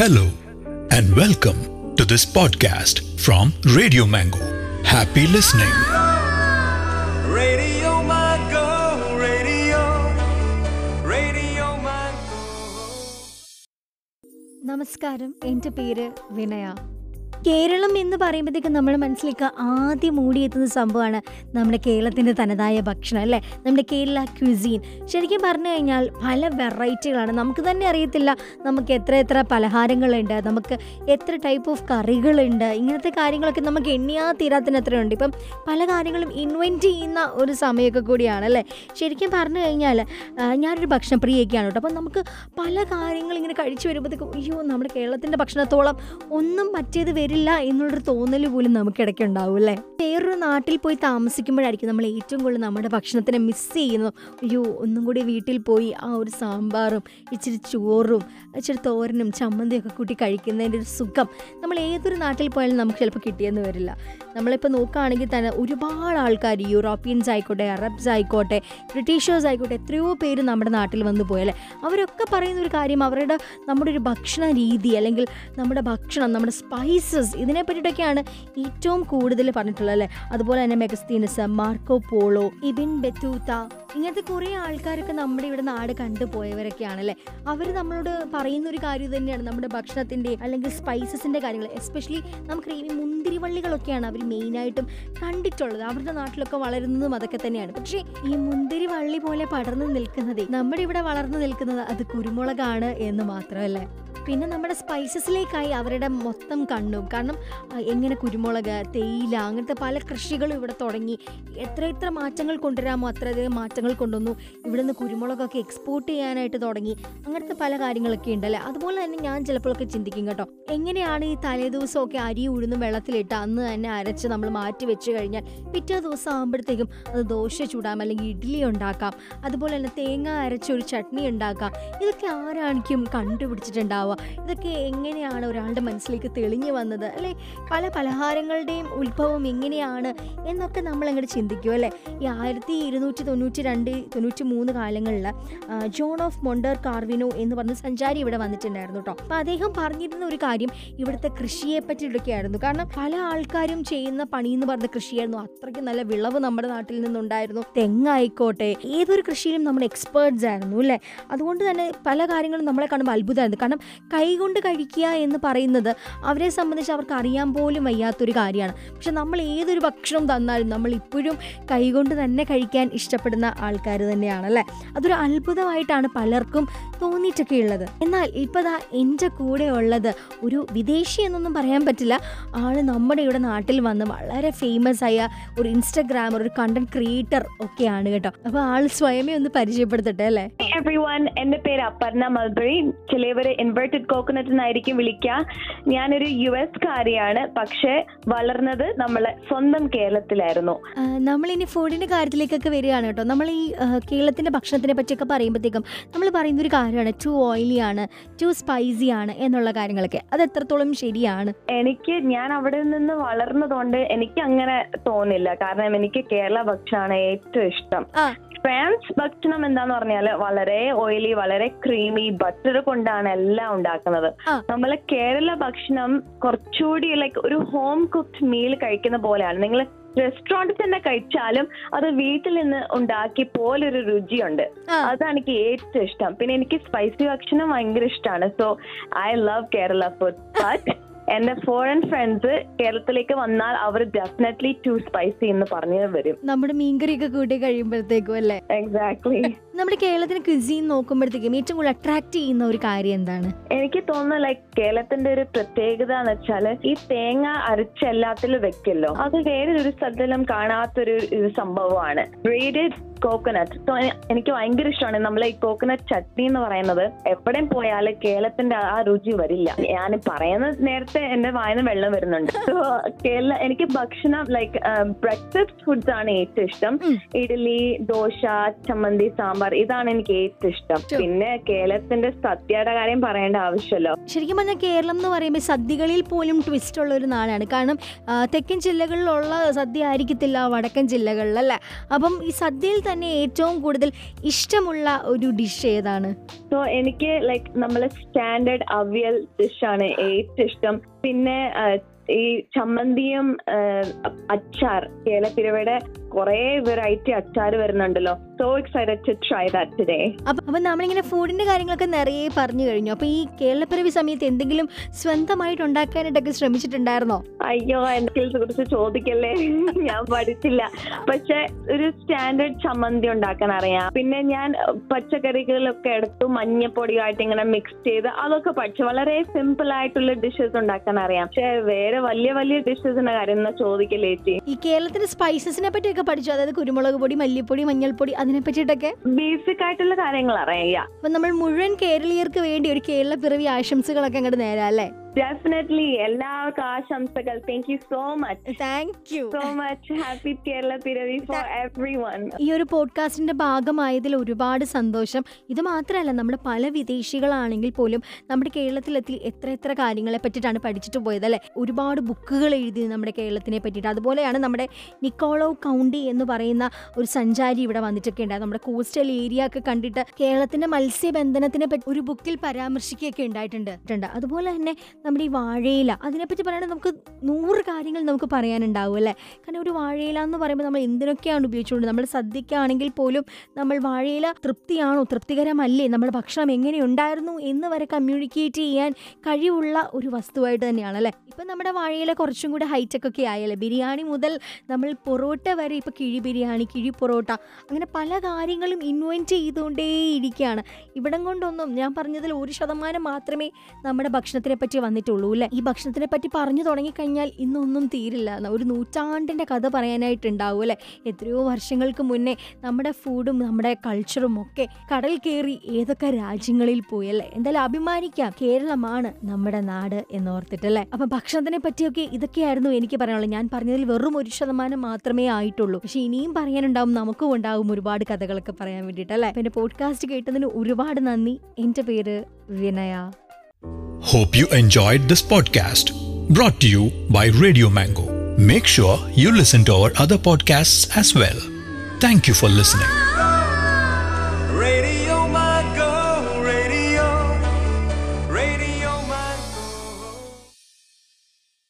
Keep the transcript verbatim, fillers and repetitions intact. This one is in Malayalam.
Hello and welcome to this podcast from Radio Mango. Happy listening. Radio Mango, Radio, Radio Mango. നമസ്കാരം, എൻ്റെ പേര് വിനയ. കേരളം എന്ന് പറയുമ്പോഴത്തേക്കും നമ്മൾ മനസ്സിലേക്ക് ആദ്യം മൂടിയെത്തുന്ന സംഭവമാണ് നമ്മുടെ കേരളത്തിൻ്റെ തനതായ ഭക്ഷണം, അല്ലേ? നമ്മുടെ കേരള ക്യൂസീൻ. ശരിക്കും പറഞ്ഞു കഴിഞ്ഞാൽ പല വെറൈറ്റികളാണ്. നമുക്ക് തന്നെ അറിയത്തില്ല നമുക്ക് എത്ര എത്ര പലഹാരങ്ങളുണ്ട്, നമുക്ക് എത്ര ടൈപ്പ് ഓഫ് കറികളുണ്ട്. ഇങ്ങനത്തെ കാര്യങ്ങളൊക്കെ നമുക്ക് എണ്ണിയാൽ തീരാത്തിന് അത്രയുണ്ട്. ഇപ്പം പല കാര്യങ്ങളും ഇൻവെൻറ്റ് ചെയ്യുന്ന ഒരു സമയമൊക്കെ കൂടിയാണ്, അല്ലേ? ശരിക്കും പറഞ്ഞു കഴിഞ്ഞാൽ ഞാനൊരു ഭക്ഷണപ്രിയൊക്കെയാണ് കേട്ടോ. അപ്പം നമുക്ക് പല കാര്യങ്ങളിങ്ങനെ കഴിച്ചു വരുമ്പോഴത്തേക്കും അയ്യോ നമ്മുടെ കേരളത്തിൻ്റെ ഭക്ഷണത്തോളം ഒന്നും പറ്റിയത് ില്ല എന്നുള്ളൊരു തോന്നൽ പോലും നമുക്കിടയ്ക്ക് ഉണ്ടാവും, അല്ലേ? വേറൊരു നാട്ടിൽ പോയി താമസിക്കുമ്പോഴായിരിക്കും നമ്മൾ ഏറ്റവും കൂടുതൽ നമ്മുടെ ഭക്ഷണത്തിനെ മിസ് ചെയ്യുന്നതും. അയ്യോ ഒന്നും കൂടി വീട്ടിൽ പോയി ആ ഒരു സാമ്പാറും ഇച്ചിരി ചോറും ഇച്ചിരി തോരനും ചമ്മന്തിയൊക്കെ കൂട്ടി കഴിക്കുന്നതിൻ്റെ ഒരു സുഖം നമ്മൾ ഏതൊരു നാട്ടിൽ പോയാലും നമുക്ക് ചിലപ്പോൾ കിട്ടിയെന്ന് വരില്ല. നമ്മളിപ്പോൾ നോക്കുകയാണെങ്കിൽ തന്നെ ഒരുപാട് ആൾക്കാർ, യൂറോപ്യൻസ് ആയിക്കോട്ടെ, അറബ്സ് ആയിക്കോട്ടെ, ബ്രിട്ടീഷേഴ്സ് ആയിക്കോട്ടെ, എത്രയോ പേര് നമ്മുടെ നാട്ടിൽ വന്നു പോയല്ലേ. അവരൊക്കെ പറയുന്നൊരു കാര്യം അവരുടെ നമ്മുടെ ഒരു ഭക്ഷണ രീതി അല്ലെങ്കിൽ നമ്മുടെ ഭക്ഷണം, നമ്മുടെ സ്പൈസ് ഇതിനെ പറ്റിയിട്ടൊക്കെയാണ് ഏറ്റവും കൂടുതൽ പറഞ്ഞിട്ടുള്ളത്, അല്ലേ? അതുപോലെ തന്നെ Megasthenes, Marco Polo, Ibn Battuta, ഇങ്ങനത്തെ കുറേ ആൾക്കാരൊക്കെ നമ്മുടെ ഇവിടെ നാട് കണ്ടുപോയവരൊക്കെയാണല്ലേ. അവർ നമ്മളോട് പറയുന്നൊരു കാര്യം തന്നെയാണ് നമ്മുടെ ഭക്ഷണത്തിൻ്റെ അല്ലെങ്കിൽ സ്പൈസസിൻ്റെ കാര്യങ്ങൾ. എസ്പെഷ്യലി നമുക്ക് ഈ മുന്തിരിവള്ളികളൊക്കെയാണ് അവർ മെയിനായിട്ടും കണ്ടിട്ടുള്ളത്. അവരുടെ നാട്ടിലൊക്കെ വളരുന്നതും അതൊക്കെ തന്നെയാണ്. പക്ഷേ ഈ മുന്തിരിവള്ളി പോലെ പടർന്നു നിൽക്കുന്നത് നമ്മുടെ ഇവിടെ വളർന്നു നിൽക്കുന്നത് അത് കുരുമുളകാണ് എന്ന് മാത്രമല്ലേ. പിന്നെ നമ്മുടെ സ്പൈസസിലേക്കായി അവരുടെ മൊത്തം കണ്ണും. കാരണം എങ്ങനെ കുരുമുളക്, തേയില, അങ്ങനത്തെ പല കൃഷികളും ഇവിടെ തുടങ്ങി എത്ര എത്ര മാറ്റങ്ങൾ കൊണ്ടുവരാമോ അത്രയധികം മാറ്റങ്ങൾ കൊണ്ടുവന്നു. ഇവിടെ നിന്ന് കുരുമുളകൊക്കെ എക്സ്പോർട്ട് ചെയ്യാനായിട്ട് തുടങ്ങി. അങ്ങനത്തെ പല കാര്യങ്ങളൊക്കെ ഉണ്ടല്ലേ. അതുപോലെ തന്നെ ഞാൻ ചിലപ്പോഴൊക്കെ ചിന്തിക്കും കേട്ടോ, എങ്ങനെയാണ് ഈ തലേദിവസമൊക്കെ അരി ഉഴുന്നും വെള്ളത്തിലിട്ട് അന്ന് തന്നെ അരച്ച് നമ്മൾ മാറ്റി വെച്ച് കഴിഞ്ഞാൽ പിറ്റേ ദിവസം ആകുമ്പോഴത്തേക്കും അത് ദോശ ചൂടാം, അല്ലെങ്കിൽ ഇഡ്ഡലി ഉണ്ടാക്കാം, അതുപോലെ തന്നെ തേങ്ങ അരച്ചൊരു ചട്നി ഉണ്ടാക്കാം. ഇതൊക്കെ ആരാണിക്കും കണ്ടുപിടിച്ചിട്ടുണ്ടാവുക? ഇതൊക്കെ എങ്ങനെയാണ് ഒരാളുടെ മനസ്സിലേക്ക് തെളിഞ്ഞു വന്നത്, അല്ലേ? പല പലഹാരങ്ങളുടെയും ഉത്ഭവം എങ്ങനെയാണ് എന്നൊക്കെ നമ്മളങ്ങോട്ട് ചിന്തിക്കും, അല്ലേ? ഈ ആയിരത്തി ഇരുന്നൂറ്റി തൊണ്ണൂറ്റി രണ്ട് തൊണ്ണൂറ്റി മൂന്ന് കാലങ്ങളിൽ ജോൺ ഓഫ് മൊണ്ടെക്കാർവിനോ എന്ന് പറഞ്ഞ സഞ്ചാരി ഇവിടെ വന്നിട്ടുണ്ടായിരുന്നു കേട്ടോ. അപ്പോൾ അദ്ദേഹം പറഞ്ഞിരുന്ന ഒരു കാര്യം ഇവിടുത്തെ കൃഷിയെ പറ്റിയിട്ടൊക്കെയായിരുന്നു. കാരണം പല ആൾക്കാരും ചെയ്യുന്ന പണി എന്ന് പറഞ്ഞ കൃഷിയായിരുന്നു. അത്രയ്ക്ക് നല്ല വിളവ് നമ്മുടെ നാട്ടിൽ നിന്നുണ്ടായിരുന്നു. തെങ്ങായിക്കോട്ടെ, ഏതൊരു കൃഷിയിലും നമ്മൾ എക്സ്പേർട്സ് ആയിരുന്നു, അല്ലേ? അതുകൊണ്ട് തന്നെ പല കാര്യങ്ങളും നമ്മളെ കാണുമ്പോൾ അത്ഭുതമായിരുന്നു. കാരണം കൈകൊണ്ട് കഴിക്കുക എന്ന് പറയുന്നത് അവരെ സംബന്ധിച്ച് അവർക്ക് അറിയാൻ പോലും വയ്യാത്തൊരു കാര്യമാണ്. പക്ഷെ നമ്മൾ ഏതൊരു ഭക്ഷണം തന്നാലും നമ്മൾ ഇപ്പോഴും കൈകൊണ്ട് തന്നെ കഴിക്കാൻ ഇഷ്ടപ്പെടുന്ന ആൾക്കാർ തന്നെയാണല്ലേ. അതൊരു അത്ഭുതമായിട്ടാണ് പലർക്കും തോന്നിയിട്ടൊക്കെ ഉള്ളത്. എന്നാൽ ഇപ്പോൾ ദാ എൻ്റെ കൂടെ ഉള്ളത് ഒരു വിദേശി എന്നൊന്നും പറയാൻ പറ്റില്ല. ആൾ നമ്മുടെ ഇവിടെ നാട്ടിൽ വന്ന് വളരെ ഫേമസ് ആയ ഒരു ഇൻസ്റ്റഗ്രാമർ, ഒരു കണ്ടന്റ് ക്രിയേറ്റർ ഒക്കെയാണ് കേട്ടോ. അപ്പോൾ ആൾ സ്വയമേ ഒന്ന് പരിചയപ്പെടുത്തട്ടെ, അല്ലേ? എൻ്റെ പേര് അപർണ മൽബറി. ചിലവരെ ഇൻവേർട്ടഡ് കോക്കനട്ട് എന്നായിരിക്കും വിളിക്കുക. ഞാനൊരു യു എസ് കാരിയാണ്, പക്ഷെ വളർന്നത് നമ്മളെ സ്വന്തം കേരളത്തിലായിരുന്നു. നമ്മളിനി ഫുഡിന്റെ കാര്യത്തിലേക്കൊക്കെ വരികയാണ് കേട്ടോ. നമ്മൾ ഈ കേരളത്തിന്റെ ഭക്ഷണത്തിനെ പറ്റിയൊക്കെ പറയുമ്പോഴത്തേക്കും നമ്മൾ പറയുന്നൊരു കാര്യമാണ് ടു ഓയിലി ആണ്, ടു സ്പൈസി ആണ് എന്നുള്ള കാര്യങ്ങളൊക്കെ. അത് എത്രത്തോളം ശരിയാണ്? എനിക്ക് ഞാൻ അവിടെ നിന്ന് വളർന്നതുകൊണ്ട് എനിക്ക് അങ്ങനെ തോന്നില്ല. കാരണം എനിക്ക് കേരള ഭക്ഷണമാണ് ഏറ്റവും ഇഷ്ടം. ഫ്രാൻസ് ഭക്ഷണം എന്താന്ന് പറഞ്ഞാല് വളരെ ഓയിലി, വളരെ ക്രീമി, ബട്ടർ കൊണ്ടാണ് എല്ലാം ഉണ്ടാക്കുന്നത്. നമ്മളെ കേരള ഭക്ഷണം കുറച്ചുകൂടി ലൈക്ക് ഒരു ഹോം കുക്ക്ഡ് മീൽ കഴിക്കുന്ന പോലെയാണ്. നിങ്ങൾ റെസ്റ്റോറൻറ്റിൽ തന്നെ കഴിച്ചാലും അത് വീട്ടിൽ നിന്ന് ഉണ്ടാക്കി പോലൊരു രുചിയുണ്ട്. അതാണ് എനിക്ക് ഏറ്റവും ഇഷ്ടം. പിന്നെ എനിക്ക് സ്പൈസി ഭക്ഷണം ഭയങ്കര ഇഷ്ടമാണ്. So I love Kerala food. But എന്റെ ഫോറിൻ ഫ്രണ്ട്സ് കേരളത്തിലേക്ക് വന്നാൽ അവർ ഡെഫിനറ്റ്ലി ടു സ്പൈസി എന്ന് പറഞ്ഞു വരും. നമ്മുടെ മീൻകറിയൊക്കെ കൂട്ടി കഴിയുമ്പോഴത്തേക്കും, അല്ലേ? എക്സാക്ട്ലി. നമ്മുടെ കേരളത്തിന് ക്വിസീൻ നോക്കുമ്പോഴത്തേക്കും ഏറ്റവും കൂടുതൽ അട്രാക്ട് ചെയ്യുന്ന ഒരു കാര്യം എന്താണ്? എനിക്ക് തോന്നുന്നു ലൈക്ക് കേരളത്തിന്റെ ഒരു പ്രത്യേകത എന്ന് വെച്ചാല് ഈ തേങ്ങ അരച്ച എല്ലാത്തിലും വെക്കല്ലോ, അത് വേറൊരു സ്ഥലത്തിലും കാണാത്തൊരു സംഭവമാണ്. ബ്രീഡഡ് കോക്കനട്ട് എനിക്ക് ഭയങ്കര ഇഷ്ടമാണ്. നമ്മളെ ഈ കോക്കനട്ട് ചട്നി എന്ന് പറയുന്നത് എവിടെയും പോയാല് കേരളത്തിന്റെ ആ രുചി വരില്ല. ഞാൻ പറയുന്ന നേരത്തെ എന്റെ വായന വെള്ളം വരുന്നുണ്ട്. സോ കേരള എനിക്ക് ഭക്ഷണം ലൈക്ക് ബ്രേക്ക്ഫാസ്റ്റ് ഫുഡ്സ് ആണ് ഏറ്റവും ഇഷ്ടം. ഇഡ്ഡലി, ദോശ, ചമ്മന്തി, സാമ്പാർ, സാമ്പാർ, ഇതാണ് എനിക്ക് ഏറ്റവും ഇഷ്ടം. പിന്നെ കേരളത്തിന്റെ സദ്യയുടെ കാര്യം പറയേണ്ട ആവശ്യമല്ലോ. ശരിക്കും പറഞ്ഞാൽ കേരളം എന്ന് പറയുമ്പോൾ സദ്യകളിൽ പോലും ട്വിസ്റ്റ് ഉള്ള ഒരു നാടാണ്. കാരണം തെക്കൻ ജില്ലകളിലുള്ള സദ്യ ആയിരിക്കത്തില്ല വടക്കൻ ജില്ലകളിലല്ല. അപ്പം ഈ സദ്യയിൽ തന്നെ ഏറ്റവും കൂടുതൽ ഇഷ്ടമുള്ള ഒരു ഡിഷ് ഏതാണ്? സോ എനിക്ക് ലൈക്ക് നമ്മളെ സ്റ്റാൻഡേർഡ് അവിയൽ ഡിഷാണ് ഏറ്റവും ഇഷ്ടം. പിന്നെ ഈ ചമ്മന്തിയും അച്ചാർ, കേരളപ്പിരവയുടെ കുറേ വെറൈറ്റി അച്ചാർ വരുന്നുണ്ടല്ലോ. So excited to try that today. അപ്പൊ നമ്മളിങ്ങനെ ഫുഡിന്റെ കാര്യങ്ങളൊക്കെ നിറയെ പറഞ്ഞു കഴിഞ്ഞു. അപ്പൊ ഈ കേരളപ്പിറവി സമയത്ത് എന്തെങ്കിലും സ്വന്തമായിട്ട് ഉണ്ടാക്കാനായിട്ടൊക്കെ ശ്രമിച്ചിട്ടുണ്ടായിരുന്നോ? അയ്യോ, എന്തെങ്കിലും കുറിച്ച് ചോദിക്കല്ലേ, ഞാൻ പഠിച്ചില്ല. പക്ഷെ ഒരു സ്റ്റാൻഡേർഡ് ചമ്മന്തി ഉണ്ടാക്കാൻ അറിയാം. പിന്നെ ഞാൻ പച്ചക്കറികളൊക്കെ എടുത്തു മഞ്ഞപ്പൊടിയായിട്ട് ഇങ്ങനെ മിക്സ് ചെയ്ത് അതൊക്കെ പഠിച്ചു. വളരെ സിമ്പിൾ ആയിട്ടുള്ള ഡിഷസ് ഉണ്ടാക്കാൻ അറിയാം. പക്ഷെ വേറെ വലിയ വലിയ ഡിഷസിന്റെ കാര്യം ചോദിക്കല്ലേ ചേച്ചി. ഈ കേരളത്തിന്റെ സ്പൈസസിനെ പറ്റി പഠിച്ചു, അതായത് കുരുമുളക് പൊടി, മല്ലിപ്പൊടി, മഞ്ഞൾപ്പൊടി, അതിനെ പറ്റിയിട്ടൊക്കെ ബേസിക് ആയിട്ടുള്ള കാര്യങ്ങൾ അറിയാം. അപ്പൊ നമ്മൾ മുഴുവൻ കേരളീയർക്ക് വേണ്ടി ഒരു കേരളപ്പിറവി ആശംസകളൊക്കെ അങ്ങോട്ട് നേരാം അല്ലേ? Definitely. എല്ലാവർക്കും ആശംസകൾ. Thank you so much. Thank you. So much. Happy Kerala Piravi for everyone. ഈ ഒരു പോഡ്കാസ്റ്റിന്റെ ഭാഗമായതിൽ ഒരുപാട് സന്തോഷം. ഇത് മാത്രമല്ല, നമ്മുടെ പല വിദേശികളാണെങ്കിൽ പോലും നമ്മുടെ കേരളത്തിലെത്തി എത്ര എത്ര കാര്യങ്ങളെ പറ്റിയിട്ടാണ് പഠിച്ചിട്ട് പോയത് അല്ലേ. ഒരുപാട് ബുക്കുകൾ എഴുതി നമ്മുടെ കേരളത്തിനെ പറ്റിയിട്ട്. അതുപോലെയാണ് നമ്മുടെ നിക്കോളോ കൗണ്ടി എന്ന് പറയുന്ന ഒരു സഞ്ചാരി ഇവിടെ വന്നിട്ടൊക്കെ ഉണ്ടായത്. നമ്മുടെ കോസ്റ്റൽ ഏരിയ ഒക്കെ കണ്ടിട്ട് കേരളത്തിന്റെ മത്സ്യബന്ധനത്തിനെ പറ്റി ഒരു ബുക്കിൽ പരാമർശിക്കുകയൊക്കെ ഉണ്ടായിട്ടുണ്ട്. അതുപോലെ തന്നെ നമ്മുടെ ഈ വാഴയില, അതിനെപ്പറ്റി പറയുകയാണെങ്കിൽ നമുക്ക് നൂറ് കാര്യങ്ങൾ നമുക്ക് പറയാനുണ്ടാവും അല്ലേ. കാരണം ഒരു വാഴയില എന്ന് പറയുമ്പോൾ നമ്മൾ എന്തിനൊക്കെയാണ് ഉപയോഗിച്ചുകൊണ്ട്, നമ്മൾ സദ്യക്കാണെങ്കിൽ പോലും നമ്മൾ വാഴയില തൃപ്തിയാണോ തൃപ്തികരമല്ലേ, നമ്മുടെ ഭക്ഷണം എങ്ങനെയുണ്ടായിരുന്നു എന്ന് വരെ കമ്മ്യൂണിക്കേറ്റ് ചെയ്യാൻ കഴിവുള്ള ഒരു വസ്തുവായിട്ട് തന്നെയാണ് അല്ലേ. ഇപ്പം നമ്മുടെ വാഴയില കുറച്ചും കൂടെ ഹൈടെക് ഒക്കെ ആയല്ലേ. ബിരിയാണി മുതൽ നമ്മൾ പൊറോട്ട വരെ ഇപ്പോൾ കിഴി ബിരിയാണി, കിഴി പൊറോട്ട, അങ്ങനെ പല കാര്യങ്ങളും ഇൻവെൻറ്റ് ചെയ്തുകൊണ്ടേ ഇരിക്കുകയാണ്. ഇവിടം കൊണ്ടൊന്നും ഞാൻ പറഞ്ഞതിൽ ഒരു ശതമാനം മാത്രമേ നമ്മുടെ ഭക്ഷണത്തിനെ പറ്റി വന്നിട്ടുള്ളൂ അല്ലേ. ഈ ഭക്ഷണത്തിനെ പറ്റി പറഞ്ഞു തുടങ്ങിക്കഴിഞ്ഞാൽ ഇന്നൊന്നും തീരില്ല. ഒരു നൂറ്റാണ്ടിൻ്റെ കഥ പറയാനായിട്ടുണ്ടാവും അല്ലേ. എത്രയോ വർഷങ്ങൾക്ക് മുന്നേ നമ്മുടെ ഫുഡും നമ്മുടെ കൾച്ചറും ഒക്കെ കടൽ കയറി ഏതൊക്കെ രാജ്യങ്ങളിൽ പോയി അല്ലേ. എന്തായാലും അഭിമാനിക്കാം, കേരളമാണ് നമ്മുടെ നാട് എന്നോർത്തിട്ടല്ലേ. അപ്പം ഭക്ഷണത്തിനെ പറ്റിയൊക്കെ ഇതൊക്കെയായിരുന്നു എനിക്ക് പറയാനുള്ളത്. ഞാൻ പറഞ്ഞതിൽ വെറും ഒരു ശതമാനം മാത്രമേ ആയിട്ടുള്ളൂ. പക്ഷേ ഇനിയും പറയാനുണ്ടാവും, നമുക്കും ഉണ്ടാവും ഒരുപാട് കഥകളൊക്കെ പറയാൻ വേണ്ടിയിട്ടല്ലേ. പിന്നെ പോഡ്കാസ്റ്റ് കേട്ടതിന് ഒരുപാട് നന്ദി. എൻ്റെ പേര് വിനയ. Hope you enjoyed this podcast brought to you by Radio Mango. Make sure you listen to our other podcasts as well. Thank you for listening. Radio